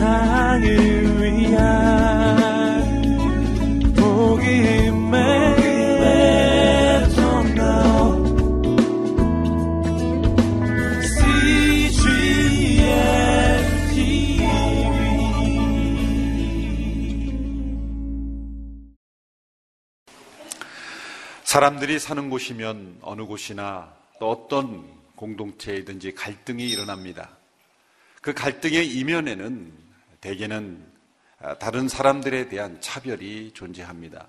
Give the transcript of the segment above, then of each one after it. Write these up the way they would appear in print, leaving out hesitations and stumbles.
세상을 위한 복음의 전도 CGNTV. 사람들이 사는 곳이면 어느 곳이나 또 어떤 공동체이든지 갈등이 일어납니다. 그 갈등의 이면에는 대개는 다른 사람들에 대한 차별이 존재합니다.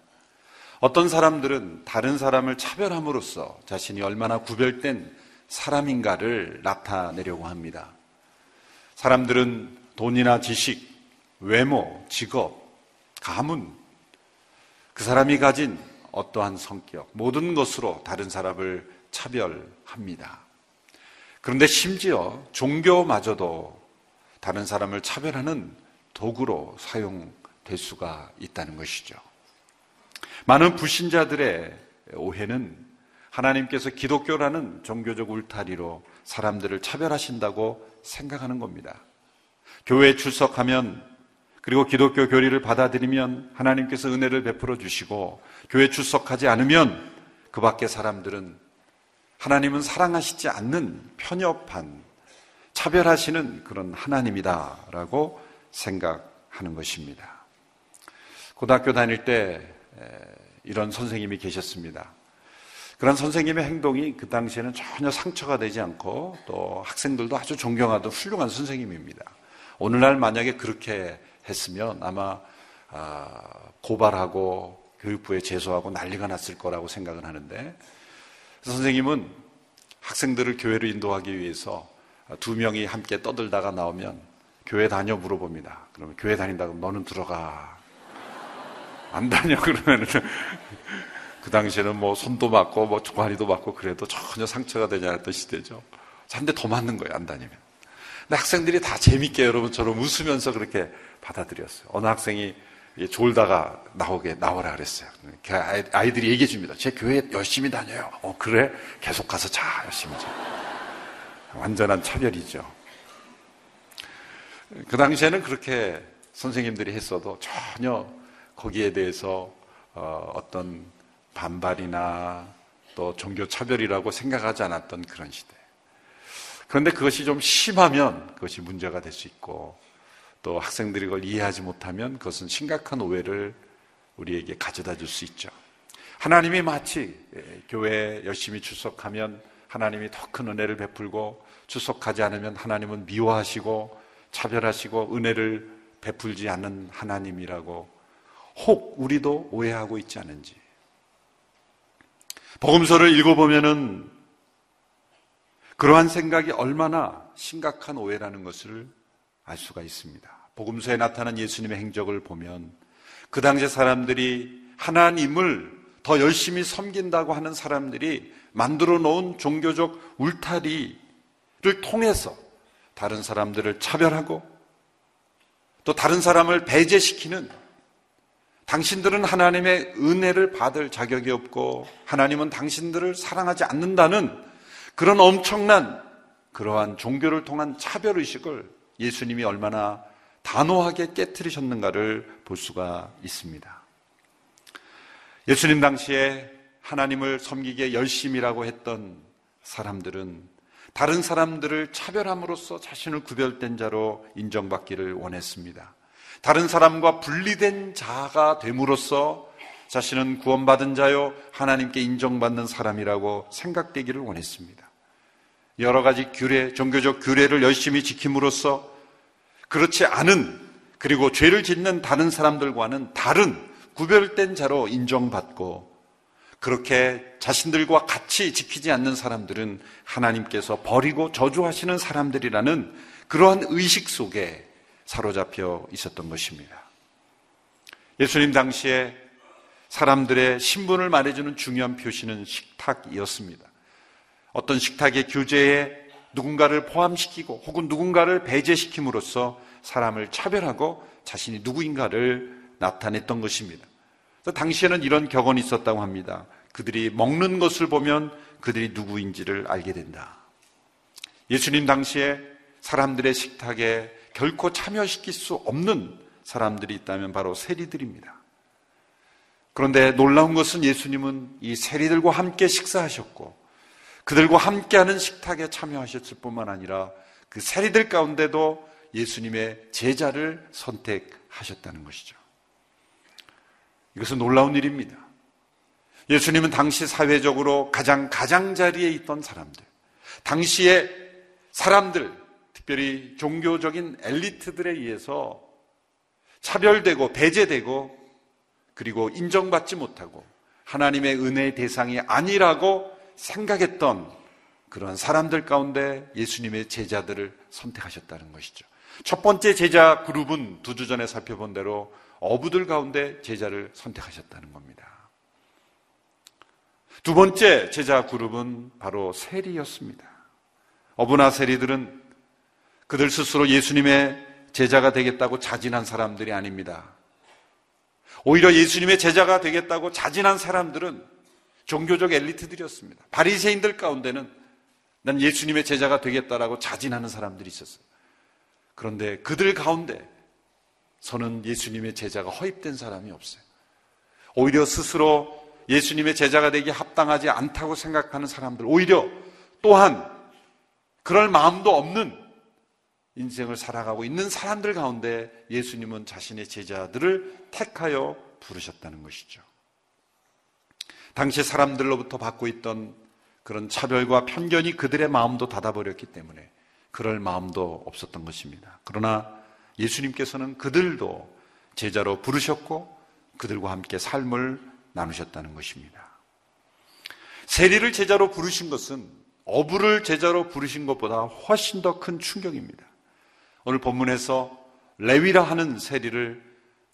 어떤 사람들은 다른 사람을 차별함으로써 자신이 얼마나 구별된 사람인가를 나타내려고 합니다. 사람들은 돈이나 지식, 외모, 직업, 가문, 그 사람이 가진 어떠한 성격, 모든 것으로 다른 사람을 차별합니다. 그런데 심지어 종교마저도 다른 사람을 차별하는 도구로 사용될 수가 있다는 것이죠. 많은 불신자들의 오해는 하나님께서 기독교라는 종교적 울타리로 사람들을 차별하신다고 생각하는 겁니다. 교회에 출석하면, 그리고 기독교 교리를 받아들이면 하나님께서 은혜를 베풀어 주시고, 교회에 출석하지 않으면 그 밖의 사람들은 하나님은 사랑하시지 않는 편협한, 차별하시는 그런 하나님이다라고 생각하는 것입니다. 고등학교 다닐 때 이런 선생님이 계셨습니다. 그런 선생님의 행동이 그 당시에는 전혀 상처가 되지 않고 또 학생들도 아주 존경하던 훌륭한 선생님입니다. 오늘날 만약에 그렇게 했으면 아마 고발하고 교육부에 제소하고 난리가 났을 거라고 생각을 하는데, 선생님은 학생들을 교회로 인도하기 위해서 두 명이 함께 떠들다가 나오면 교회 다녀 물어봅니다. 그러면 교회 다닌다 그러면 너는 들어가. 안 다녀 그러면은 그 당시에는 뭐 손도 맞고 뭐 종아리도 맞고 그래도 전혀 상처가 되지 않았던 시대죠. 한 대 더 맞는 거예요, 안 다니면. 근데 학생들이 다 재밌게 여러분처럼 웃으면서 그렇게 받아들였어요. 어느 학생이 졸다가 나오라 그랬어요. 아이들이 얘기해 줍니다. 제 교회 열심히 다녀요. 그래? 계속 가서 자, 열심히 자. 완전한 차별이죠. 그 당시에는 그렇게 선생님들이 했어도 전혀 거기에 대해서 어떤 반발이나 또 종교 차별이라고 생각하지 않았던 그런 시대. 그런데 그것이 좀 심하면 그것이 문제가 될 수 있고, 또 학생들이 그걸 이해하지 못하면 그것은 심각한 오해를 우리에게 가져다 줄 수 있죠. 하나님이 마치 교회에 열심히 출석하면 하나님이 더 큰 은혜를 베풀고, 출석하지 않으면 하나님은 미워하시고 차별하시고 은혜를 베풀지 않는 하나님이라고 혹 우리도 오해하고 있지 않은지. 복음서를 읽어보면은 그러한 생각이 얼마나 심각한 오해라는 것을 알 수가 있습니다. 복음서에 나타난 예수님의 행적을 보면 그 당시 사람들이 하나님을 더 열심히 섬긴다고 하는 사람들이 만들어 놓은 종교적 울타리를 통해서 다른 사람들을 차별하고 또 다른 사람을 배제시키는, 당신들은 하나님의 은혜를 받을 자격이 없고 하나님은 당신들을 사랑하지 않는다는 그런 엄청난 그러한 종교를 통한 차별의식을 예수님이 얼마나 단호하게 깨트리셨는가를 볼 수가 있습니다. 예수님 당시에 하나님을 섬기기에 열심이라고 했던 사람들은 다른 사람들을 차별함으로써 자신을 구별된 자로 인정받기를 원했습니다. 다른 사람과 분리된 자가 됨으로써 자신은 구원받은 자요 하나님께 인정받는 사람이라고 생각되기를 원했습니다. 여러 가지 규례, 종교적 규례를 열심히 지킴으로써 그렇지 않은, 그리고 죄를 짓는 다른 사람들과는 다른 구별된 자로 인정받고, 그렇게 자신들과 같이 지키지 않는 사람들은 하나님께서 버리고 저주하시는 사람들이라는 그러한 의식 속에 사로잡혀 있었던 것입니다. 예수님 당시에 사람들의 신분을 말해주는 중요한 표시는 식탁이었습니다. 어떤 식탁의 교제에 누군가를 포함시키고 혹은 누군가를 배제시킴으로써 사람을 차별하고 자신이 누구인가를 나타냈던 것입니다. 그래서 당시에는 이런 격언이 있었다고 합니다. 그들이 먹는 것을 보면 그들이 누구인지를 알게 된다. 예수님 당시에 사람들의 식탁에 결코 참여시킬 수 없는 사람들이 있다면 바로 세리들입니다. 그런데 놀라운 것은 예수님은 이 세리들과 함께 식사하셨고 그들과 함께하는 식탁에 참여하셨을 뿐만 아니라 그 세리들 가운데도 예수님의 제자를 선택하셨다는 것이죠. 이것은 놀라운 일입니다. 예수님은 당시 사회적으로 가장 가장자리에 있던 사람들, 당시의 사람들, 특별히 종교적인 엘리트들에 의해서 차별되고 배제되고 그리고 인정받지 못하고 하나님의 은혜의 대상이 아니라고 생각했던 그런 사람들 가운데 예수님의 제자들을 선택하셨다는 것이죠. 첫 번째 제자 그룹은 두 주 전에 살펴본 대로 어부들 가운데 제자를 선택하셨다는 겁니다. 두 번째 제자 그룹은 바로 세리였습니다. 어부나 세리들은 그들 스스로 예수님의 제자가 되겠다고 자진한 사람들이 아닙니다. 오히려 예수님의 제자가 되겠다고 자진한 사람들은 종교적 엘리트들이었습니다. 바리새인들 가운데는 난 예수님의 제자가 되겠다라고 자진하는 사람들이 있었어요. 그런데 그들 가운데 저는 예수님의 제자가 허입된 사람이 없어요. 오히려 스스로 예수님의 제자가 되기에 합당하지 않다고 생각하는 사람들, 오히려 또한 그럴 마음도 없는 인생을 살아가고 있는 사람들 가운데 예수님은 자신의 제자들을 택하여 부르셨다는 것이죠. 당시 사람들로부터 받고 있던 그런 차별과 편견이 그들의 마음도 닫아버렸기 때문에 그럴 마음도 없었던 것입니다. 그러나 예수님께서는 그들도 제자로 부르셨고 그들과 함께 삶을 나누셨다는 것입니다. 세리를 제자로 부르신 것은 어부를 제자로 부르신 것보다 훨씬 더 큰 충격입니다. 오늘 본문에서 레위라 하는 세리를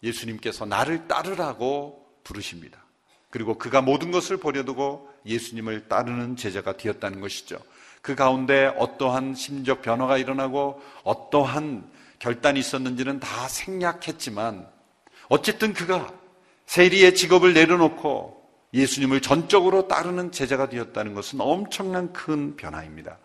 예수님께서 나를 따르라고 부르십니다. 그리고 그가 모든 것을 버려두고 예수님을 따르는 제자가 되었다는 것이죠. 그 가운데 어떠한 심적 변화가 일어나고 어떠한 결단이 있었는지는 다 생략했지만 어쨌든 그가 세리의 직업을 내려놓고 예수님을 전적으로 따르는 제자가 되었다는 것은 엄청난 큰 변화입니다.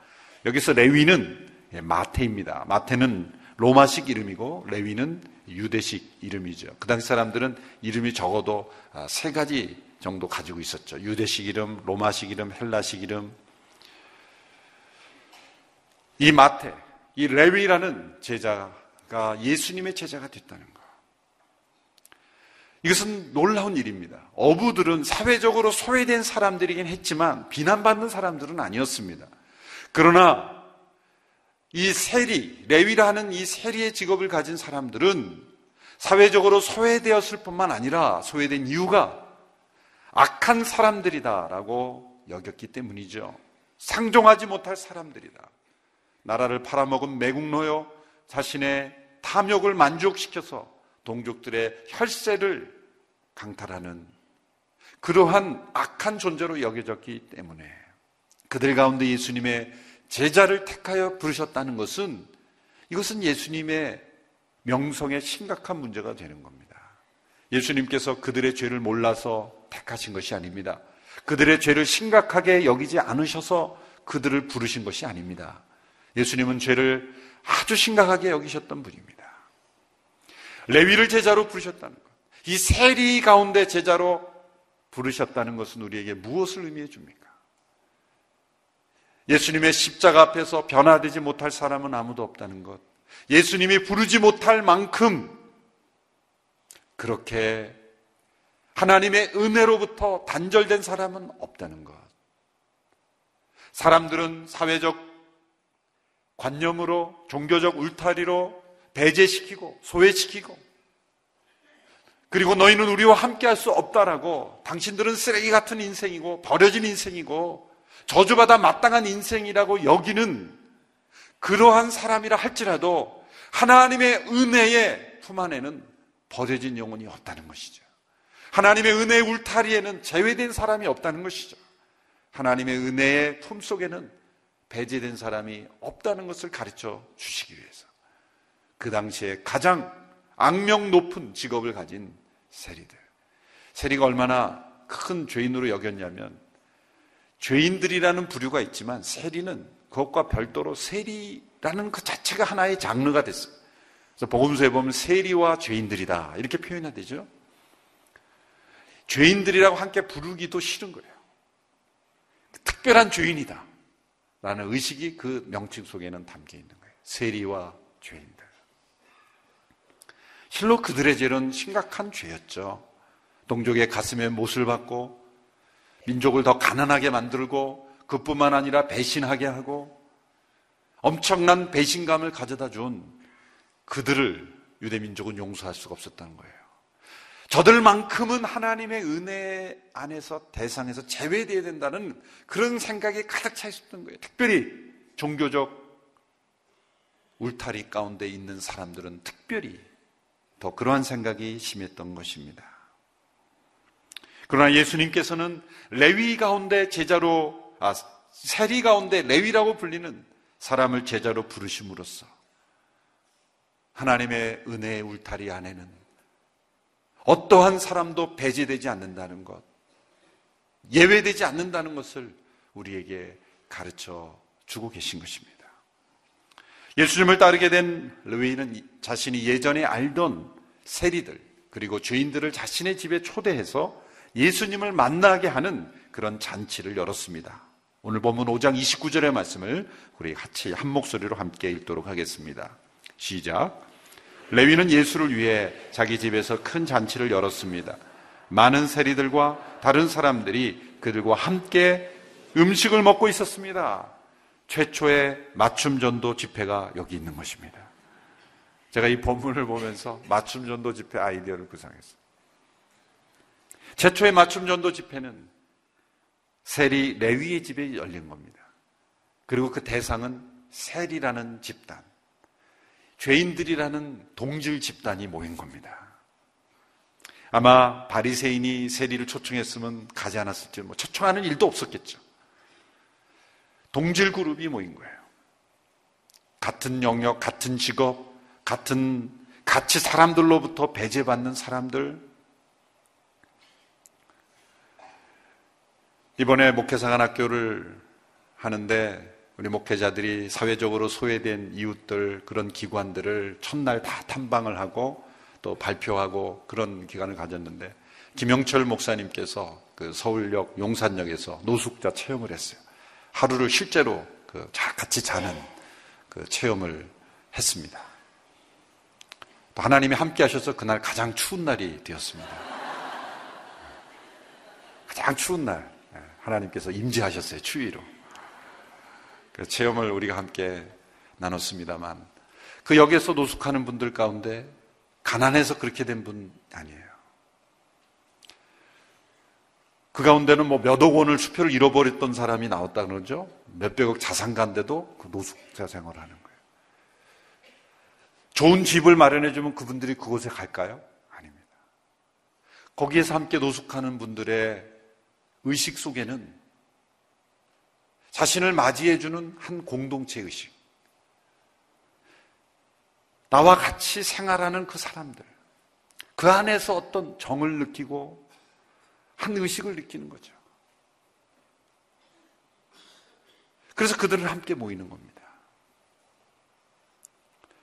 여기서 레위는 마태입니다. 마태는 로마식 이름이고 레위는 유대식 이름이죠. 그 당시 사람들은 이름이 적어도 세 가지 정도 가지고 있었죠. 유대식 이름, 로마식 이름, 헬라식 이름. 이 마태, 이 레위라는 제자가 예수님의 제자가 됐다는 것. 이것은 놀라운 일입니다. 어부들은 사회적으로 소외된 사람들이긴 했지만 비난받는 사람들은 아니었습니다. 그러나 이 세리, 레위라는 이 세리의 직업을 가진 사람들은 사회적으로 소외되었을 뿐만 아니라 소외된 이유가 악한 사람들이다라고 여겼기 때문이죠. 상종하지 못할 사람들이다. 나라를 팔아먹은 매국노요, 자신의 탐욕을 만족시켜서 동족들의 혈세를 강탈하는 그러한 악한 존재로 여겨졌기 때문에 그들 가운데 예수님의 제자를 택하여 부르셨다는 것은 이것은 예수님의 명성의 심각한 문제가 되는 겁니다. 예수님께서 그들의 죄를 몰라서 택하신 것이 아닙니다. 그들의 죄를 심각하게 여기지 않으셔서 그들을 부르신 것이 아닙니다. 예수님은 죄를 아주 심각하게 여기셨던 분입니다. 레위를 제자로 부르셨다는 것, 이 세리 가운데 제자로 부르셨다는 것은 우리에게 무엇을 의미해 줍니까? 예수님의 십자가 앞에서 변화되지 못할 사람은 아무도 없다는 것, 예수님이 부르지 못할 만큼 그렇게 하나님의 은혜로부터 단절된 사람은 없다는 것. 사람들은 사회적 관념으로, 종교적 울타리로 배제시키고 소외시키고, 그리고 너희는 우리와 함께할 수 없다라고, 당신들은 쓰레기 같은 인생이고 버려진 인생이고 저주받아 마땅한 인생이라고 여기는 그러한 사람이라 할지라도 하나님의 은혜의 품 안에는 버려진 영혼이 없다는 것이죠. 하나님의 은혜의 울타리에는 제외된 사람이 없다는 것이죠. 하나님의 은혜의 품 속에는 배제된 사람이 없다는 것을 가르쳐 주시기 위해서 그 당시에 가장 악명 높은 직업을 가진 세리들, 세리가 얼마나 큰 죄인으로 여겼냐면, 죄인들이라는 부류가 있지만 세리는 그것과 별도로 세리라는 그 자체가 하나의 장르가 됐어요. 그래서 복음서에 보면 세리와 죄인들이다 이렇게 표현되죠. 죄인들이라고 함께 부르기도 싫은 거예요. 특별한 죄인이다 라는 의식이 그 명칭 속에는 담겨 있는 거예요. 세리와 죄인들. 실로 그들의 죄는 심각한 죄였죠. 동족의 가슴에 못을 박고 민족을 더 가난하게 만들고 그뿐만 아니라 배신하게 하고 엄청난 배신감을 가져다 준 그들을 유대민족은 용서할 수가 없었다는 거예요. 저들만큼은 하나님의 은혜 안에서 대상에서 제외되어야 된다는 그런 생각이 가득 차 있었던 거예요. 특별히 종교적 울타리 가운데 있는 사람들은 특별히 더 그러한 생각이 심했던 것입니다. 그러나 예수님께서는 레위 가운데 제자로, 세리 가운데 레위라고 불리는 사람을 제자로 부르심으로써 하나님의 은혜의 울타리 안에는 어떠한 사람도 배제되지 않는다는 것, 예외되지 않는다는 것을 우리에게 가르쳐 주고 계신 것입니다. 예수님을 따르게 된 레위는 자신이 예전에 알던 세리들 그리고 죄인들을 자신의 집에 초대해서 예수님을 만나게 하는 그런 잔치를 열었습니다. 오늘 본문 5장 29절의 말씀을 우리 같이 한 목소리로 함께 읽도록 하겠습니다. 시작. 레위는 예수를 위해 자기 집에서 큰 잔치를 열었습니다. 많은 세리들과 다른 사람들이 그들과 함께 음식을 먹고 있었습니다. 최초의 맞춤전도 집회가 여기 있는 것입니다. 제가 이 본문을 보면서 맞춤전도 집회 아이디어를 구상했습니다. 최초의 맞춤전도 집회는 세리 레위의 집에 열린 겁니다. 그리고 그 대상은 세리라는 집단, 죄인들이라는 동질 집단이 모인 겁니다. 아마 바리새인이 세리를 초청했으면 가지 않았을지, 초청하는 일도 없었겠죠. 동질 그룹이 모인 거예요. 같은 영역, 같은 직업, 같이 사람들로부터 배제받는 사람들. 이번에 목회사관 학교를 하는데 우리 목회자들이 사회적으로 소외된 이웃들, 그런 기관들을 첫날 다 탐방을 하고 또 발표하고 그런 기간을 가졌는데, 김영철 목사님께서 그 서울역 용산역에서 노숙자 체험을 했어요. 하루를 실제로 같이 자는 그 체험을 했습니다. 또 하나님이 함께 하셔서 그날 가장 추운 날이 되었습니다. 가장 추운 날 하나님께서 임재하셨어요. 추위로. 그 체험을 우리가 함께 나눴습니다만, 그 역에서 노숙하는 분들 가운데 가난해서 그렇게 된 분 아니에요. 그 가운데는 몇억 원을 수표를 잃어버렸던 사람이 나왔다 그러죠. 몇백억 자산가인데도 그 노숙자 생활을 하는 거예요. 좋은 집을 마련해주면 그분들이 그곳에 갈까요? 아닙니다. 거기에서 함께 노숙하는 분들의 의식 속에는 자신을 맞이해주는 한 공동체 의식, 나와 같이 생활하는 그 사람들, 그 안에서 어떤 정을 느끼고 한 의식을 느끼는 거죠. 그래서 그들을 함께 모이는 겁니다.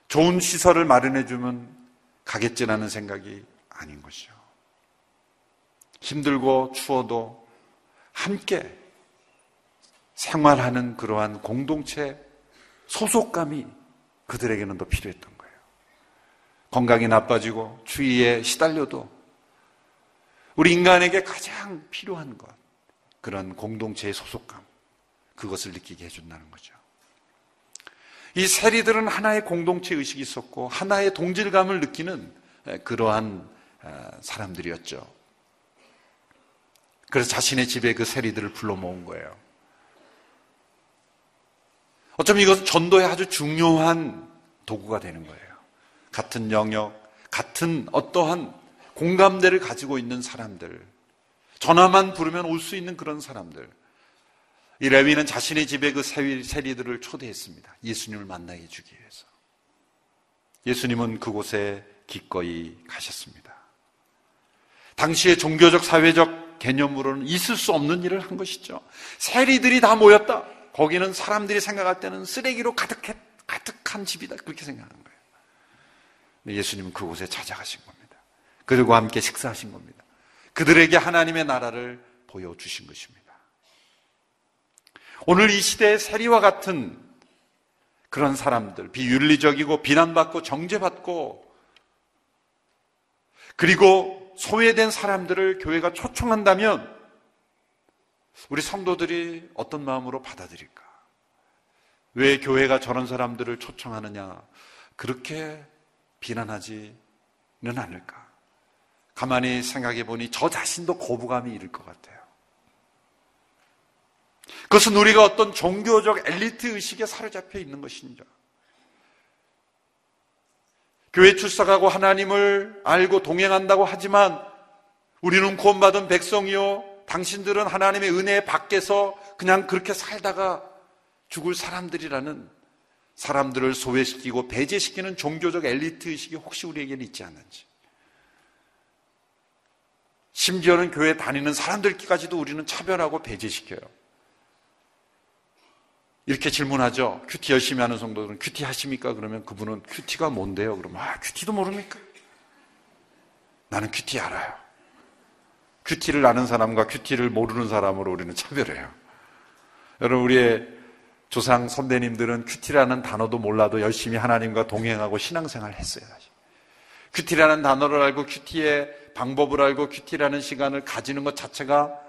좋은 시설을 마련해주면 가겠지라는 생각이 아닌 것이죠. 힘들고 추워도 함께 생활하는 그러한 공동체 소속감이 그들에게는 더 필요했던 거예요. 건강이 나빠지고 추위에 시달려도 우리 인간에게 가장 필요한 것, 그런 공동체의 소속감, 그것을 느끼게 해준다는 거죠. 이 세리들은 하나의 공동체 의식이 있었고 하나의 동질감을 느끼는 그러한 사람들이었죠. 그래서 자신의 집에 그 세리들을 불러 모은 거예요. 어쩌면 이것은 전도의 아주 중요한 도구가 되는 거예요. 같은 영역, 같은 어떠한 공감대를 가지고 있는 사람들, 전화만 부르면 올 수 있는 그런 사람들. 이 레위는 자신의 집에 그 세리들을 초대했습니다. 예수님을 만나게 해주기 위해서. 예수님은 그곳에 기꺼이 가셨습니다. 당시의 종교적, 사회적 개념으로는 있을 수 없는 일을 한 것이죠. 세리들이 다 모였다. 거기는 사람들이 생각할 때는 쓰레기로 가득한 집이다. 그렇게 생각하는 거예요. 예수님은 그곳에 찾아가신 겁니다. 그들과 함께 식사하신 겁니다. 그들에게 하나님의 나라를 보여주신 것입니다. 오늘 이 시대의 세리와 같은 그런 사람들, 비윤리적이고 비난받고 정죄받고 그리고 소외된 사람들을 교회가 초청한다면 우리 성도들이 어떤 마음으로 받아들일까? 왜 교회가 저런 사람들을 초청하느냐? 그렇게 비난하지는 않을까? 가만히 생각해 보니 저 자신도 거부감이 이를 것 같아요. 그것은 우리가 어떤 종교적 엘리트 의식에 사로잡혀 있는 것인가? 교회 출석하고 하나님을 알고 동행한다고 하지만 우리는 구원받은 백성이요, 당신들은 하나님의 은혜 밖에서 그냥 그렇게 살다가 죽을 사람들이라는, 사람들을 소외시키고 배제시키는 종교적 엘리트 의식이 혹시 우리에게는 있지 않는지, 심지어는 교회 다니는 사람들끼리까지도 우리는 차별하고 배제시켜요. 이렇게 질문하죠. 큐티 열심히 하는 성도들은 큐티 하십니까? 그러면 그분은 큐티가 뭔데요? 그러면 큐티도 모릅니까? 나는 큐티 알아요. 큐티를 아는 사람과 큐티를 모르는 사람으로 우리는 차별해요. 여러분, 우리의 조상 선배님들은 큐티라는 단어도 몰라도 열심히 하나님과 동행하고 신앙생활을 했어요. 사실. 큐티라는 단어를 알고 큐티의 방법을 알고 큐티라는 시간을 가지는 것 자체가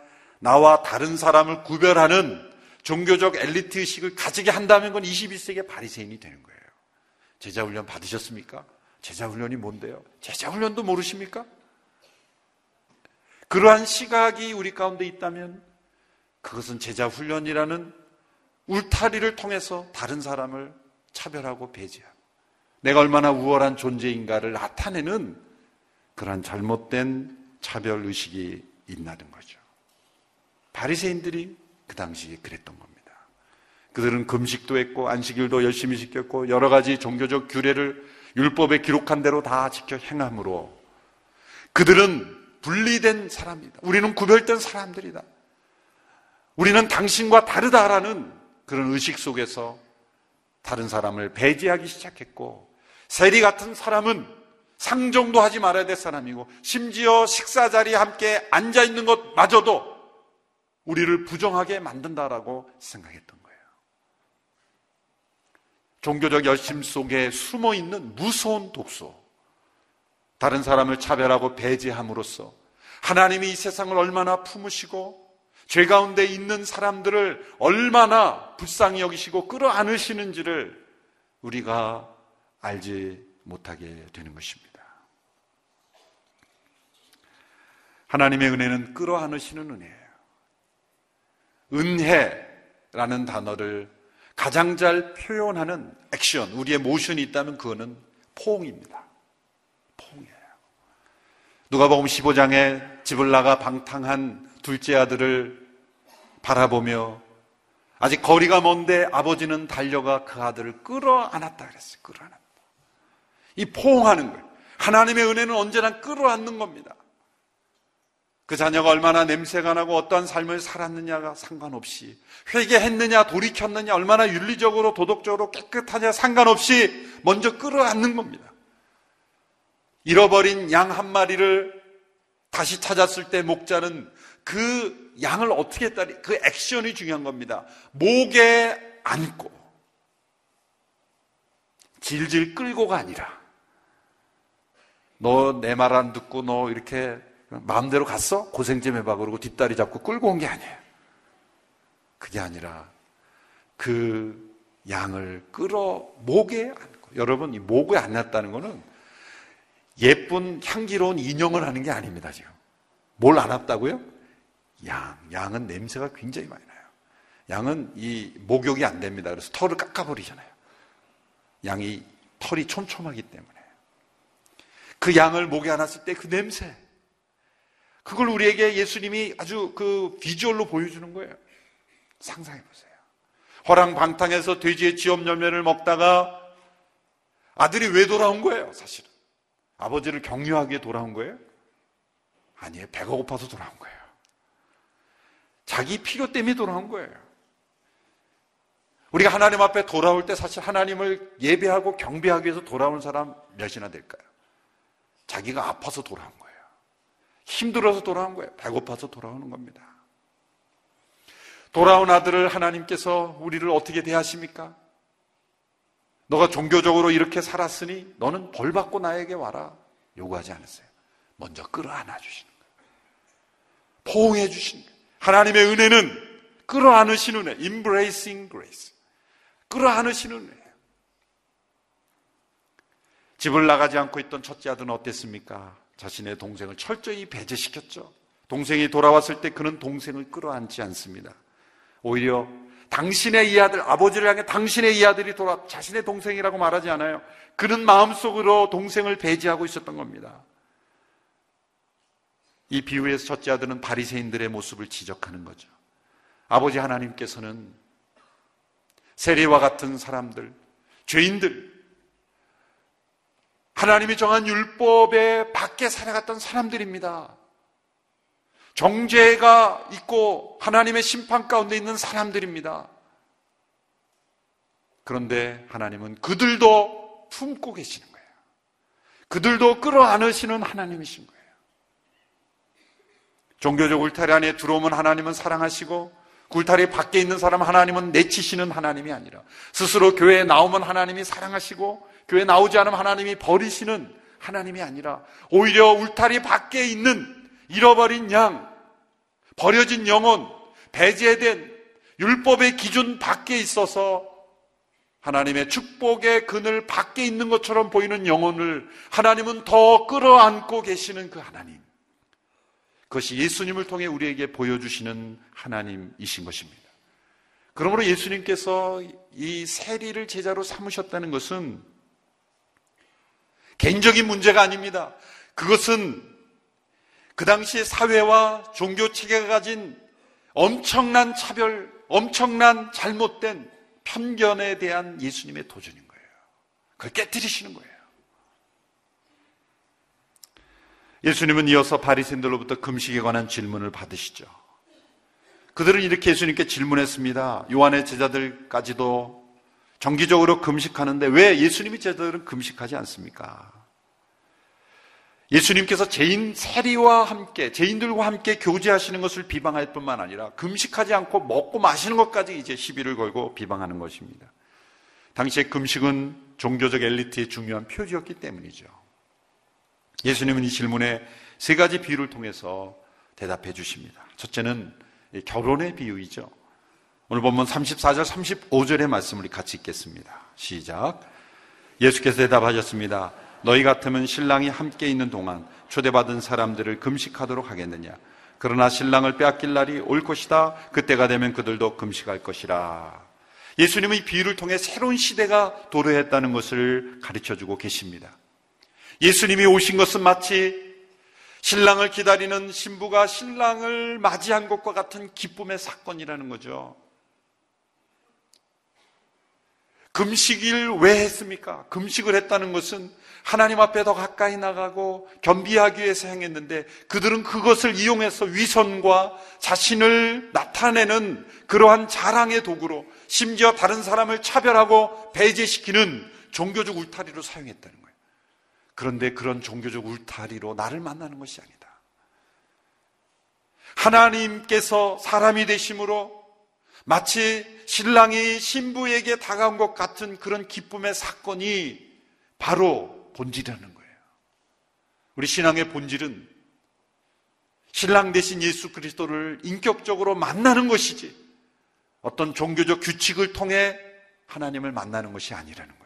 나와 다른 사람을 구별하는 종교적 엘리트 의식을 가지게 한다면 그건 21세기의 바리새인이 되는 거예요. 제자훈련 받으셨습니까? 제자훈련이 뭔데요? 제자훈련도 모르십니까? 그러한 시각이 우리 가운데 있다면 그것은 제자훈련이라는 울타리를 통해서 다른 사람을 차별하고 배제하고 내가 얼마나 우월한 존재인가를 나타내는 그러한 잘못된 차별 의식이 있다는 거죠. 바리새인들이 그 당시에 그랬던 겁니다. 그들은 금식도 했고 안식일도 열심히 지켰고 여러 가지 종교적 규례를 율법에 기록한 대로 다 지켜 행함으로 그들은 분리된 사람이다. 우리는 구별된 사람들이다. 우리는 당신과 다르다라는 그런 의식 속에서 다른 사람을 배제하기 시작했고, 세리 같은 사람은 상종도 하지 말아야 될 사람이고 심지어 식사 자리에 함께 앉아있는 것마저도 우리를 부정하게 만든다라고 생각했던 거예요. 종교적 열심 속에 숨어있는 무서운 독소, 다른 사람을 차별하고 배제함으로써 하나님이 이 세상을 얼마나 품으시고 죄 가운데 있는 사람들을 얼마나 불쌍히 여기시고 끌어안으시는지를 우리가 알지 못하게 되는 것입니다. 하나님의 은혜는 끌어안으시는 은혜예요. 은혜라는 단어를 가장 잘 표현하는 액션, 우리의 모션이 있다면 그거는 포옹입니다. 포옹이에요. 누가복음 15장에 집을 나가 방탕한 둘째 아들을 바라보며 아직 거리가 먼데 아버지는 달려가 그 아들을 끌어안았다 그랬어요. 끌어안았다. 이 포옹하는 거예요. 하나님의 은혜는 언제나 끌어안는 겁니다. 그 자녀가 얼마나 냄새가 나고 어떠한 삶을 살았느냐가 상관없이, 회개했느냐 돌이켰느냐 얼마나 윤리적으로 도덕적으로 깨끗하냐 상관없이 먼저 끌어안는 겁니다. 잃어버린 양 한 마리를 다시 찾았을 때 목자는 그 양을 어떻게 따리, 그 액션이 중요한 겁니다. 목에 안고 질질 끌고가 아니라 너 내 말 안 듣고 너 이렇게 마음대로 갔어? 고생 좀 해봐 그러고 뒷다리 잡고 끌고 온 게 아니에요. 그게 아니라 그 양을 끌어 목에 안고, 여러분 이 목에 안았다는 거는 예쁜 향기로운 인형을 하는 게 아닙니다. 지금 뭘 안았다고요? 양은 냄새가 굉장히 많이 나요. 양은 이 목욕이 안 됩니다. 그래서 털을 깎아버리잖아요. 양이 털이 촘촘하기 때문에 그 양을 목에 안았을 때 그 냄새, 그걸 우리에게 예수님이 아주 그 비주얼로 보여주는 거예요. 상상해 보세요. 허랑 방탕에서 돼지의 지엄 열매를 먹다가 아들이 왜 돌아온 거예요? 사실은 아버지를 격려하기에 돌아온 거예요? 아니에요. 배가 고파서 돌아온 거예요. 자기 필요 때문에 돌아온 거예요. 우리가 하나님 앞에 돌아올 때 사실 하나님을 예배하고 경배하기 위해서 돌아온 사람 몇이나 될까요? 자기가 아파서 돌아온 거예요. 힘들어서 돌아온 거예요. 배고파서 돌아오는 겁니다. 돌아온 아들을 하나님께서 우리를 어떻게 대하십니까? 너가 종교적으로 이렇게 살았으니 너는 벌받고 나에게 와라 요구하지 않으세요. 먼저 끌어안아 주시는 거예요. 포옹해 주시는 거예요. 하나님의 은혜는 끌어안으시는 은혜, embracing grace. 끌어안으시는 은혜예요. 집을 나가지 않고 있던 첫째 아들은 어땠습니까? 자신의 동생을 철저히 배제시켰죠. 동생이 돌아왔을 때 그는 동생을 끌어안지 않습니다. 오히려 당신의 이 아들, 아버지를 향해 당신의 이 아들이 돌아 자신의 동생이라고 말하지 않아요. 그는 마음속으로 동생을 배제하고 있었던 겁니다. 이 비유에서 첫째 아들은 바리새인들의 모습을 지적하는 거죠. 아버지 하나님께서는 세리와 같은 사람들, 죄인들, 하나님이 정한 율법에 밖에 살아갔던 사람들입니다. 정죄가 있고 하나님의 심판 가운데 있는 사람들입니다. 그런데 하나님은 그들도 품고 계시는 거예요. 그들도 끌어안으시는 하나님이신 거예요. 종교적 울타리 안에 들어오면 하나님은 사랑하시고 울타리 밖에 있는 사람 하나님은 내치시는 하나님이 아니라 스스로 교회에 나오면 하나님이 사랑하시고 교회에 나오지 않으면 하나님이 버리시는 하나님이 아니라 오히려 울타리 밖에 있는 잃어버린 양, 버려진 영혼, 배제된 율법의 기준 밖에 있어서 하나님의 축복의 그늘 밖에 있는 것처럼 보이는 영혼을 하나님은 더 끌어안고 계시는 그 하나님. 그것이 예수님을 통해 우리에게 보여주시는 하나님이신 것입니다. 그러므로 예수님께서 이 세리를 제자로 삼으셨다는 것은 개인적인 문제가 아닙니다. 그것은 그 당시 사회와 종교 체계가 가진 엄청난 차별, 엄청난 잘못된 편견에 대한 예수님의 도전인 거예요. 그걸 깨뜨리시는 거예요. 예수님은 이어서 바리새인들로부터 금식에 관한 질문을 받으시죠. 그들은 이렇게 예수님께 질문했습니다. 요한의 제자들까지도 정기적으로 금식하는데 왜 예수님의 제자들은 금식하지 않습니까? 예수님께서 죄인 세리와 함께, 죄인들과 함께 교제하시는 것을 비방할 뿐만 아니라 금식하지 않고 먹고 마시는 것까지 이제 시비를 걸고 비방하는 것입니다. 당시에 금식은 종교적 엘리트의 중요한 표지였기 때문이죠. 예수님은 이 질문에 세 가지 비유를 통해서 대답해 주십니다. 첫째는 결혼의 비유이죠. 오늘 본문 34절, 35절의 말씀을 같이 읽겠습니다. 시작. 예수께서 대답하셨습니다. 너희 같으면 신랑이 함께 있는 동안 초대받은 사람들을 금식하도록 하겠느냐? 그러나 신랑을 빼앗길 날이 올 것이다. 그때가 되면 그들도 금식할 것이라. 예수님은 이 비유를 통해 새로운 시대가 도래했다는 것을 가르쳐주고 계십니다. 예수님이 오신 것은 마치 신랑을 기다리는 신부가 신랑을 맞이한 것과 같은 기쁨의 사건이라는 거죠. 금식을 왜 했습니까? 금식을 했다는 것은 하나님 앞에 더 가까이 나가고 겸비하기 위해서 행했는데 그들은 그것을 이용해서 위선과 자신을 나타내는 그러한 자랑의 도구로 심지어 다른 사람을 차별하고 배제시키는 종교적 울타리로 사용했다는 거예요. 그런데 그런 종교적 울타리로 나를 만나는 것이 아니다. 하나님께서 사람이 되심으로 마치 신랑이 신부에게 다가온 것 같은 그런 기쁨의 사건이 바로 본질이라는 거예요. 우리 신앙의 본질은 신랑 대신 예수 그리스도를 인격적으로 만나는 것이지 어떤 종교적 규칙을 통해 하나님을 만나는 것이 아니라는 거예요.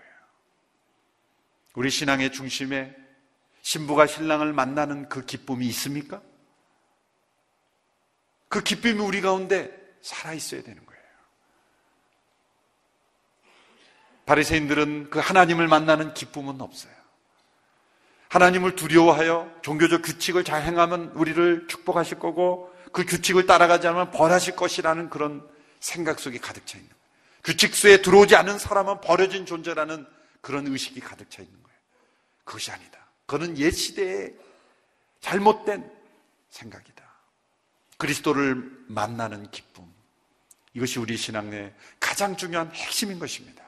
우리 신앙의 중심에 신부가 신랑을 만나는 그 기쁨이 있습니까? 그 기쁨이 우리 가운데 살아 있어야 되는 거예요. 바리새인들은 그 하나님을 만나는 기쁨은 없어요. 하나님을 두려워하여 종교적 규칙을 잘 행하면 우리를 축복하실 거고 그 규칙을 따라가지 않으면 벌하실 것이라는 그런 생각 속이 가득 차 있는 거예요. 규칙수에 들어오지 않은 사람은 버려진 존재라는 그런 의식이 가득 차 있는 거예요. 그것이 아니다. 그건 옛 시대의 잘못된 생각이다. 그리스도를 만나는 기쁨, 이것이 우리 신앙의 가장 중요한 핵심인 것입니다.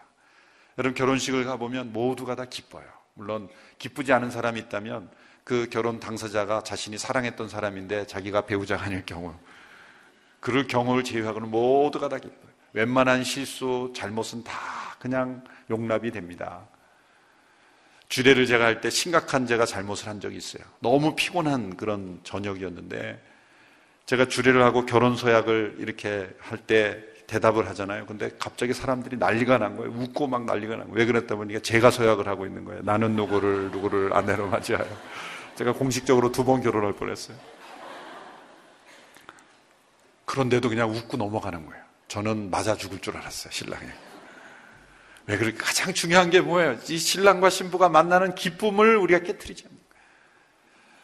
여러분, 결혼식을 가보면 모두가 다 기뻐요. 물론 기쁘지 않은 사람이 있다면 그 결혼 당사자가 자신이 사랑했던 사람인데 자기가 배우자가 아닐 경우, 그럴 경우를 제외하고는 모두가 다 기뻐요. 웬만한 실수, 잘못은 다 그냥 용납이 됩니다. 주례를 제가 할 때 심각한 제가 잘못을 한 적이 있어요. 너무 피곤한 그런 저녁이었는데 제가 주례를 하고 결혼 서약을 이렇게 할 때 대답을 하잖아요. 근데 갑자기 사람들이 난리가 난 거예요. 웃고 막 난리가 난 거예요. 왜 그랬다 보니까 제가 서약을 하고 있는 거예요. 나는 누구를 아내로 맞이하여. 제가 공식적으로 2번 결혼할 뻔했어요. 그런데도 그냥 웃고 넘어가는 거예요. 저는 맞아 죽을 줄 알았어요, 신랑이. 왜 그렇게, 가장 중요한 게 뭐예요? 이 신랑과 신부가 만나는 기쁨을 우리가 깨트리지 않는 거예요.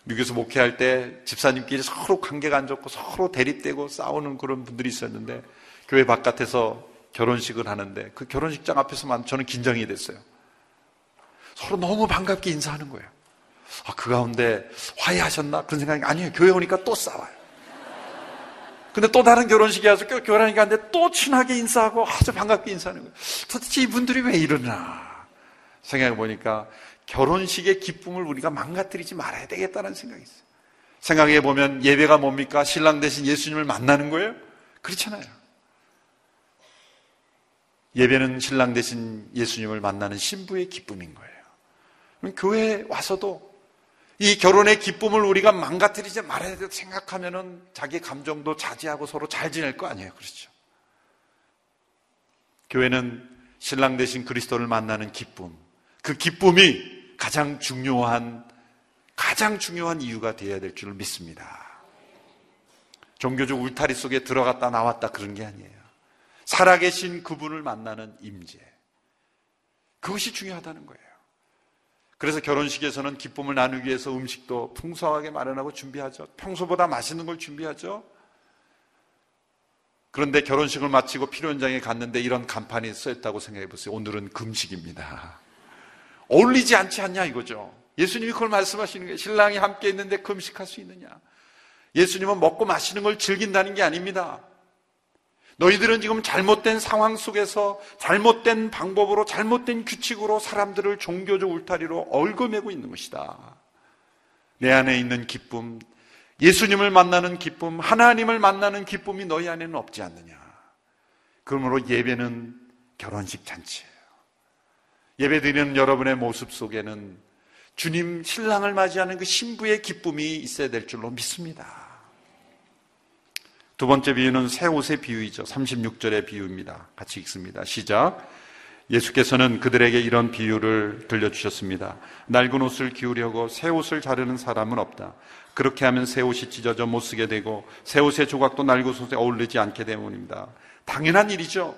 미국에서 목회할 때 집사님끼리 서로 관계가 안 좋고 서로 대립되고 싸우는 그런 분들이 있었는데 교회 바깥에서 결혼식을 하는데 그 결혼식장 앞에서만 저는 긴장이 됐어요. 서로 너무 반갑게 인사하는 거예요. 아, 그 가운데 화해하셨나? 그런 생각이 아니에요. 교회 오니까 또 싸워요. 근데 또 다른 결혼식에 와서 결혼식에 갔는데 또 친하게 인사하고 아주 반갑게 인사하는 거예요. 도대체 이분들이 왜 이러나 생각해보니까 결혼식의 기쁨을 우리가 망가뜨리지 말아야 되겠다는 생각이 있어요. 생각해보면 예배가 뭡니까? 신랑 대신 예수님을 만나는 거예요? 그렇잖아요. 예배는 신랑 대신 예수님을 만나는 신부의 기쁨인 거예요. 그럼 교회에 와서도 이 결혼의 기쁨을 우리가 망가뜨리지 말아야 된다고 생각하면은 자기 감정도 자제하고 서로 잘 지낼 거 아니에요. 그렇죠? 교회는 신랑 대신 그리스도를 만나는 기쁨. 그 기쁨이 가장 중요한 이유가 되어야 될 줄 믿습니다. 종교적 울타리 속에 들어갔다 나왔다 그런 게 아니에요. 살아계신 그분을 만나는 임재. 그것이 중요하다는 거예요. 그래서 결혼식에서는 기쁨을 나누기 위해서 음식도 풍성하게 마련하고 준비하죠. 평소보다 맛있는 걸 준비하죠. 그런데 결혼식을 마치고 필요 현장에 갔는데 이런 간판이 써있다고 생각해 보세요. 오늘은 금식입니다. 어울리지 않지 않냐 이거죠. 예수님이 그걸 말씀하시는 거예요. 신랑이 함께 있는데 금식할 수 있느냐. 예수님은 먹고 마시는 걸 즐긴다는 게 아닙니다. 너희들은 지금 잘못된 상황 속에서 잘못된 방법으로 잘못된 규칙으로 사람들을 종교적 울타리로 얽어매고 있는 것이다. 내 안에 있는 기쁨, 예수님을 만나는 기쁨, 하나님을 만나는 기쁨이 너희 안에는 없지 않느냐. 그러므로 예배는 결혼식 잔치예요. 예배드리는 여러분의 모습 속에는 주님 신랑을 맞이하는 그 신부의 기쁨이 있어야 될 줄로 믿습니다. 두 번째 비유는 새 옷의 비유이죠. 36절의 비유입니다. 같이 읽습니다. 시작. 예수께서는 그들에게 이런 비유를 들려주셨습니다. 낡은 옷을 기우려고 새 옷을 자르는 사람은 없다. 그렇게 하면 새 옷이 찢어져 못 쓰게 되고 새 옷의 조각도 낡은 옷에 어울리지 않게 때문입니다. 당연한 일이죠.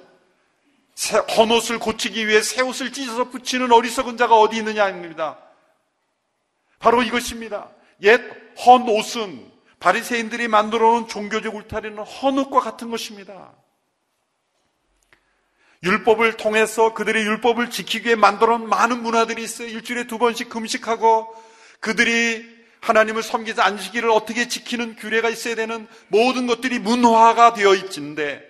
헌 옷을 고치기 위해 새 옷을 찢어서 붙이는 어리석은 자가 어디 있느냐입니다. 바로 이것입니다. 옛 헌 옷은 바리새인들이 만들어 놓은 종교적 울타리는 헌옷과 같은 것입니다. 율법을 통해서 그들의 율법을 지키기 위해 만들어 놓은 많은 문화들이 있어요. 일주일에 2번씩 금식하고 그들이 하나님을 섬기자 안식일을 어떻게 지키는 규례가 있어야 되는 모든 것들이 문화가 되어 있는데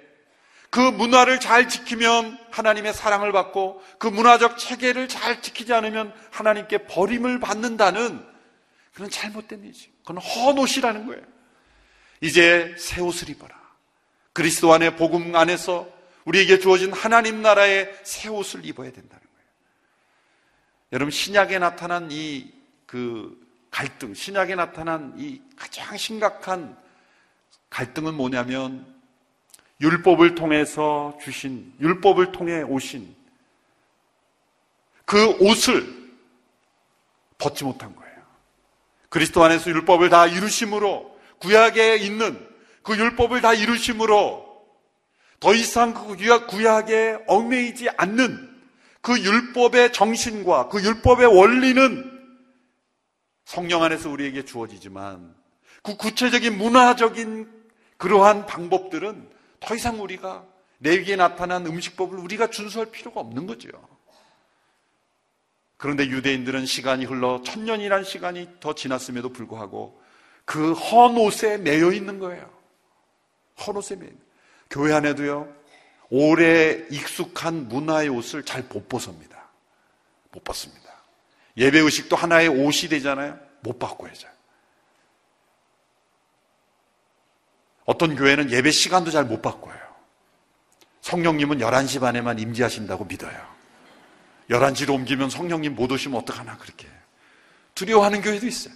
그 문화를 잘 지키면 하나님의 사랑을 받고 그 문화적 체계를 잘 지키지 않으면 하나님께 버림을 받는다는 그건 잘못된 일이지. 그건 헌옷이라는 거예요. 이제 새 옷을 입어라. 그리스도 안에 복음 안에서 우리에게 주어진 하나님 나라의 새 옷을 입어야 된다는 거예요. 여러분, 신약에 나타난 이 갈등, 신약에 나타난 이 가장 심각한 갈등은 뭐냐면 율법을 통해 오신 그 옷을 벗지 못한 거예요. 그리스도 안에서 율법을 다 이루심으로 구약에 있는 그 율법을 다 이루심으로 더 이상 그 구약에 얽매이지 않는 그 율법의 정신과 그 율법의 원리는 성령 안에서 우리에게 주어지지만 그 구체적인 문화적인 그러한 방법들은 더 이상 우리가 레위기에 나타난 음식법을 우리가 준수할 필요가 없는 거죠. 그런데 유대인들은 시간이 흘러 1000년이란 시간이 더 지났음에도 불구하고 그 헌옷에 매여 있는 거예요. 헌옷에 매여 있는 거예요. 교회 안에도요, 오래 익숙한 문화의 옷을 잘 못 벗습니다. 못 벗습니다. 예배의식도 하나의 옷이 되잖아요. 못 바꿔야죠. 어떤 교회는 예배 시간도 잘 못 바꿔요. 성령님은 11시 반에만 임재하신다고 믿어요. 11시로 옮기면 성령님 못 오시면 어떡하나 그렇게 두려워하는 교회도 있어요.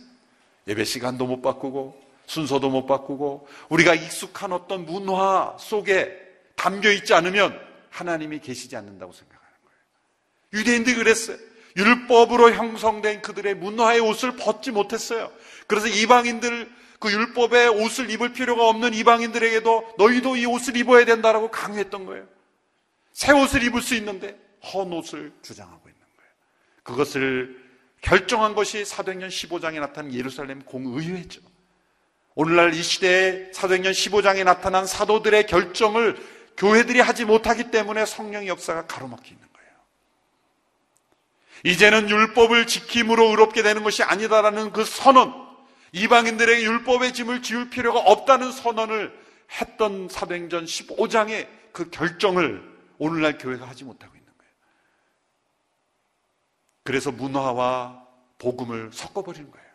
예배 시간도 못 바꾸고 순서도 못 바꾸고 우리가 익숙한 어떤 문화 속에 담겨있지 않으면 하나님이 계시지 않는다고 생각하는 거예요. 유대인들이 그랬어요. 율법으로 형성된 그들의 문화의 옷을 벗지 못했어요. 그래서 이방인들, 그 율법의 옷을 입을 필요가 없는 이방인들에게도 너희도 이 옷을 입어야 된다라고 강요했던 거예요. 새 옷을 입을 수 있는데 헌 옷을 주장하고 있는 거예요. 그것을 결정한 것이 사도행전 15장에 나타난 예루살렘 공의회죠. 오늘날 이 시대에 사도행전 15장에 나타난 사도들의 결정을 교회들이 하지 못하기 때문에 성령의 역사가 가로막혀 있는 거예요. 이제는 율법을 지킴으로 의롭게 되는 것이 아니다라는 그 선언, 이방인들에게 율법의 짐을 지울 필요가 없다는 선언을 했던 사도행전 15장의 그 결정을 오늘날 교회가 하지 못하고 있는 거예요. 그래서 문화와 복음을 섞어버리는 거예요.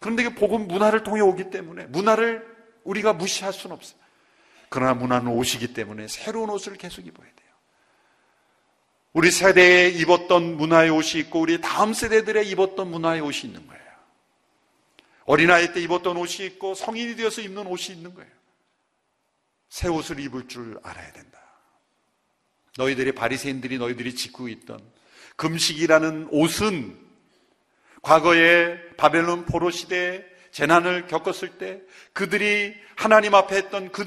그런데 그 복음 문화를 통해 오기 때문에 문화를 우리가 무시할 수는 없어요. 그러나 문화는 옷이기 때문에 새로운 옷을 계속 입어야 돼요. 우리 세대에 입었던 문화의 옷이 있고 우리 다음 세대들에 입었던 문화의 옷이 있는 거예요. 어린아이 때 입었던 옷이 있고 성인이 되어서 입는 옷이 있는 거예요. 새 옷을 입을 줄 알아야 된다. 너희들이 바리새인들이 너희들이 짓고 있던 금식이라는 옷은 과거에 바벨론 포로 시대에 재난을 겪었을 때 그들이 하나님 앞에 했던 그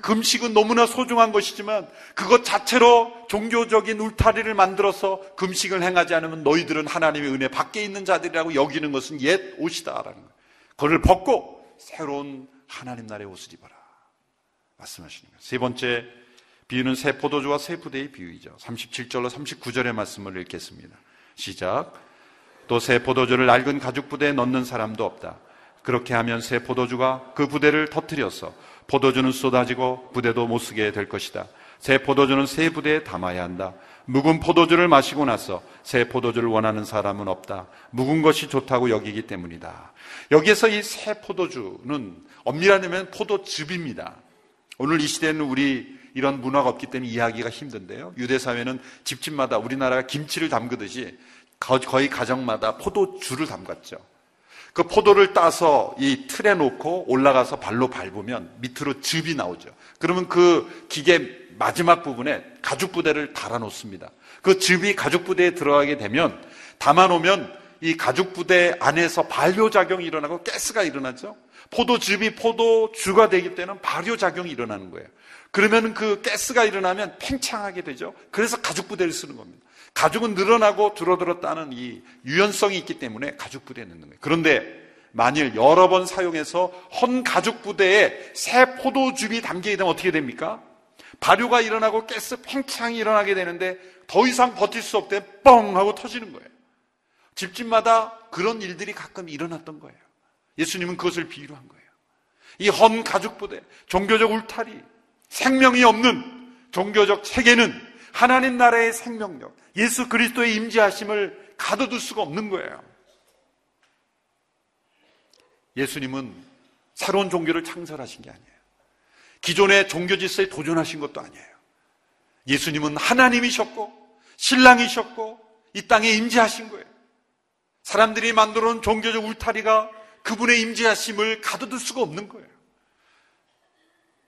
금식은 너무나 소중한 것이지만 그것 자체로 종교적인 울타리를 만들어서 금식을 행하지 않으면 너희들은 하나님의 은혜 밖에 있는 자들이라고 여기는 것은 옛 옷이다라는 거예요. 그걸 벗고 새로운 하나님 나라의 옷을 입어라 말씀하시는 거예요. 세 번째 비유는 새 포도주와 새 부대의 비유이죠. 37절로 39절의 말씀을 읽겠습니다. 시작. 또 새 포도주를 낡은 가죽 부대에 넣는 사람도 없다. 그렇게 하면 새 포도주가 그 부대를 터뜨려서 포도주는 쏟아지고 부대도 못 쓰게 될 것이다. 새 포도주는 새 부대에 담아야 한다. 묵은 포도주를 마시고 나서 새 포도주를 원하는 사람은 없다. 묵은 것이 좋다고 여기기 때문이다. 여기에서 이 새 포도주는 엄밀하게 보면 포도즙입니다. 오늘 이 시대에는 우리 이런 문화가 없기 때문에 이해하기가 힘든데요. 유대사회는 집집마다 우리나라가 김치를 담그듯이 거의 가정마다 포도주를 담갔죠. 그 포도를 따서 이 틀에 놓고 올라가서 발로 밟으면 밑으로 즙이 나오죠. 그러면 그 기계 마지막 부분에 가죽 부대를 달아 놓습니다. 그 즙이 가죽 부대에 들어가게 되면 담아 놓으면 이 가죽 부대 안에서 발효작용이 일어나고 가스가 일어나죠. 포도즙이 포도주가 되기 때는 발효작용이 일어나는 거예요. 그러면 그 가스가 일어나면 팽창하게 되죠. 그래서 가죽 부대를 쓰는 겁니다. 가죽은 늘어나고 줄어들었다는 이 유연성이 있기 때문에 가죽 부대에 넣는 거예요. 그런데 만일 여러 번 사용해서 헌 가죽 부대에 새 포도즙이 담기게 되면 어떻게 됩니까? 발효가 일어나고 가스 팽창이 일어나게 되는데 더 이상 버틸 수 없대 뻥 하고 터지는 거예요. 집집마다 그런 일들이 가끔 일어났던 거예요. 예수님은 그것을 비유로 한 거예요. 이 헌 가죽 부대, 종교적 울타리, 생명이 없는 종교적 체계는 하나님 나라의 생명력, 예수 그리스도의 임재하심을 가둬둘 수가 없는 거예요. 예수님은 새로운 종교를 창설하신 게 아니에요. 기존의 종교 질서에 도전하신 것도 아니에요. 예수님은 하나님이셨고 신랑이셨고 이 땅에 임재하신 거예요. 사람들이 만들어 놓은 종교적 울타리가 그분의 임재하심을 가둬둘 수가 없는 거예요.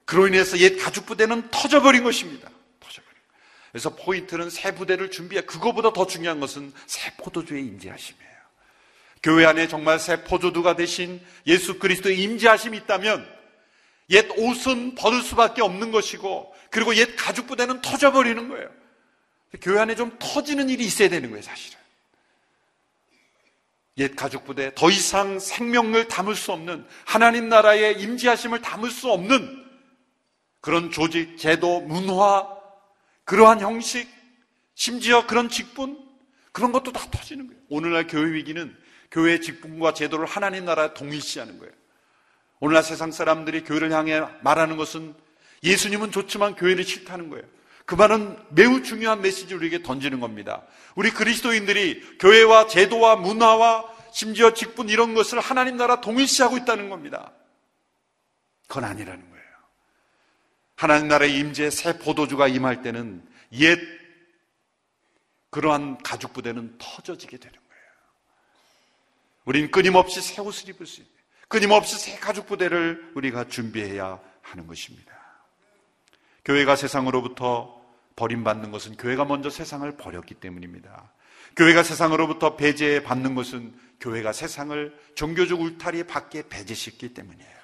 그로 인해서 옛 가죽 부대는 터져버린 것입니다. 그래서 포인트는 새 부대를 준비해. 그거보다 더 중요한 것은 새 포도주의 임재하심이에요. 교회 안에 정말 새 포도주가 되신 예수 그리스도의 임재하심이 있다면 옛 옷은 버릴 수밖에 없는 것이고 그리고 옛 가죽 부대는 터져버리는 거예요. 교회 안에 좀 터지는 일이 있어야 되는 거예요, 사실은. 옛 가죽 부대에 더 이상 생명을 담을 수 없는 하나님 나라의 임재하심을 담을 수 없는 그런 조직, 제도, 문화 그러한 형식, 심지어 그런 직분, 그런 것도 다 터지는 거예요. 오늘날 교회 위기는 교회의 직분과 제도를 하나님 나라에 동일시하는 거예요. 오늘날 세상 사람들이 교회를 향해 말하는 것은 예수님은 좋지만 교회는 싫다는 거예요. 그 말은 매우 중요한 메시지를 우리에게 던지는 겁니다. 우리 그리스도인들이 교회와 제도와 문화와 심지어 직분 이런 것을 하나님 나라 동일시하고 있다는 겁니다. 그건 아니라는 거예요. 하나님 나라의 임재의 새 포도주가 임할 때는 옛 그러한 가죽 부대는 터져지게 되는 거예요. 우린 끊임없이 새 옷을 입을 수 있는, 끊임없이 새 가죽 부대를 우리가 준비해야 하는 것입니다. 교회가 세상으로부터 버림받는 것은 교회가 먼저 세상을 버렸기 때문입니다. 교회가 세상으로부터 배제받는 것은 교회가 세상을 종교적 울타리 밖에 배제시켰기 때문이에요.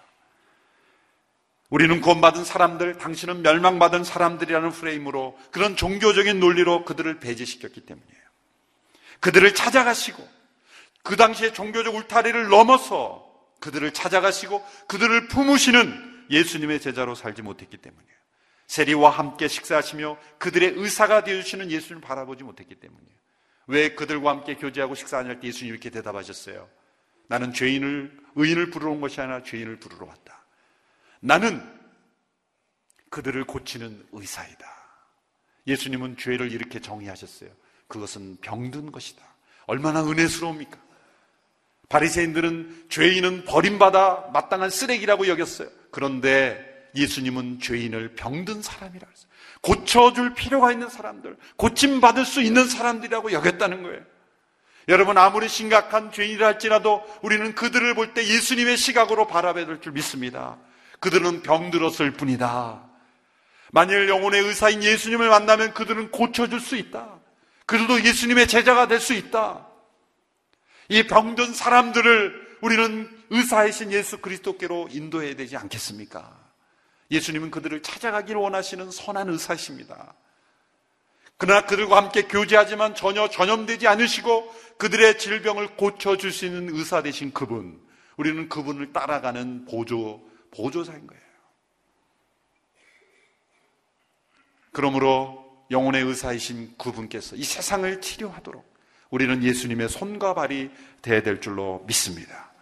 우리는 구원받은 사람들, 당신은 멸망받은 사람들이라는 프레임으로, 그런 종교적인 논리로 그들을 배제시켰기 때문이에요. 그들을 찾아가시고 그 당시에 종교적 울타리를 넘어서 그들을 찾아가시고 그들을 품으시는 예수님의 제자로 살지 못했기 때문이에요. 세리와 함께 식사하시며 그들의 의사가 되어주시는 예수님을 바라보지 못했기 때문이에요. 왜 그들과 함께 교제하고 식사하냐 할 때 예수님이 이렇게 대답하셨어요. 나는 의인을 부르러 온 것이 아니라 죄인을 부르러 왔다. 나는 그들을 고치는 의사이다. 예수님은 죄를 이렇게 정의하셨어요. 그것은 병든 것이다. 얼마나 은혜스러웁니까? 바리새인들은 죄인은 버림받아 마땅한 쓰레기라고 여겼어요. 그런데 예수님은 죄인을 병든 사람이라 했어요. 고쳐줄 필요가 있는 사람들, 고침받을 수 있는 사람들이라고 여겼다는 거예요. 여러분, 아무리 심각한 죄인이라 할지라도 우리는 그들을 볼 때 예수님의 시각으로 바라봐야 될 줄 믿습니다. 그들은 병들었을 뿐이다. 만일 영혼의 의사인 예수님을 만나면 그들은 고쳐줄 수 있다. 그들도 예수님의 제자가 될 수 있다. 이 병든 사람들을 우리는 의사이신 예수 그리스도께로 인도해야 되지 않겠습니까? 예수님은 그들을 찾아가기를 원하시는 선한 의사이십니다. 그러나 그들과 함께 교제하지만 전혀 전염되지 않으시고 그들의 질병을 고쳐줄 수 있는 의사 되신 그분, 우리는 그분을 따라가는 보조사인 거예요. 그러므로 영혼의 의사이신 그분께서 이 세상을 치료하도록 우리는 예수님의 손과 발이 돼야 될 줄로 믿습니다.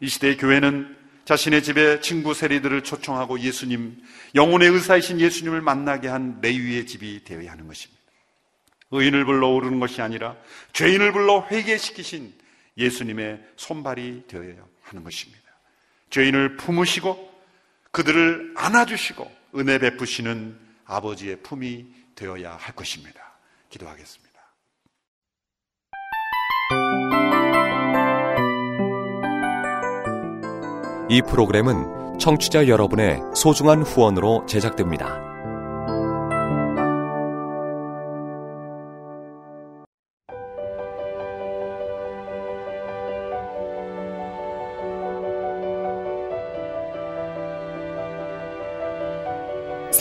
이 시대의 교회는 자신의 집에 친구 세리들을 초청하고 예수님, 영혼의 의사이신 예수님을 만나게 한 레위의 집이 되어야 하는 것입니다. 의인을 불러 오르는 것이 아니라 죄인을 불러 회개시키신 예수님의 손발이 되어야 하는 것입니다. 죄인을 품으시고 그들을 안아주시고 은혜 베푸시는 아버지의 품이 되어야 할 것입니다. 기도하겠습니다. 이 프로그램은 청취자 여러분의 소중한 후원으로 제작됩니다.